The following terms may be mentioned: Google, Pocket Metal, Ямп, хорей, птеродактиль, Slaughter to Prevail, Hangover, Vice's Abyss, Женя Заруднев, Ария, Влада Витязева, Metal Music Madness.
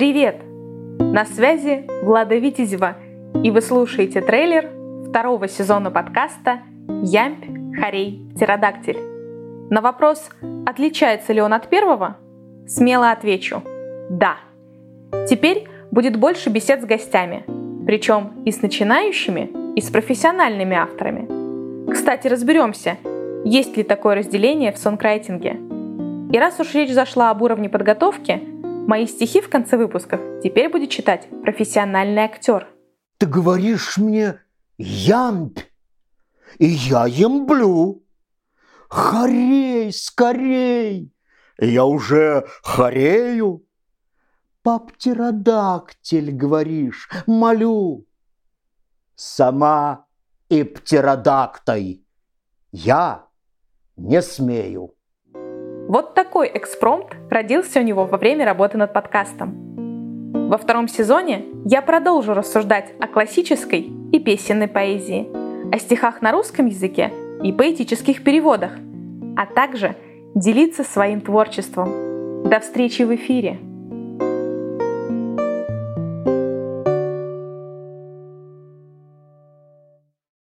Привет! На связи Влада Витязева, и вы слушаете трейлер второго сезона подкаста «Ямп, хорей, птеродактиль». На вопрос, отличается ли он от первого, смело отвечу – да. Теперь будет больше бесед с гостями, причем и с начинающими, и с профессиональными авторами. Кстати, разберемся, есть ли такое разделение в сонграйтинге. И раз уж речь зашла об уровне подготовки, мои стихи в конце выпусков теперь будет читать профессиональный актер. Ты говоришь мне «ямп», и я ямблю. Хорей, скорей, я уже хорею. Птеродактиль, говоришь, молю. Сама и птеродактой я не смею. Вот такой экспромт родился у него во время работы над подкастом. Во втором сезоне я продолжу рассуждать о классической и песенной поэзии, о стихах на русском языке и поэтических переводах, а также делиться своим творчеством. До встречи в эфире!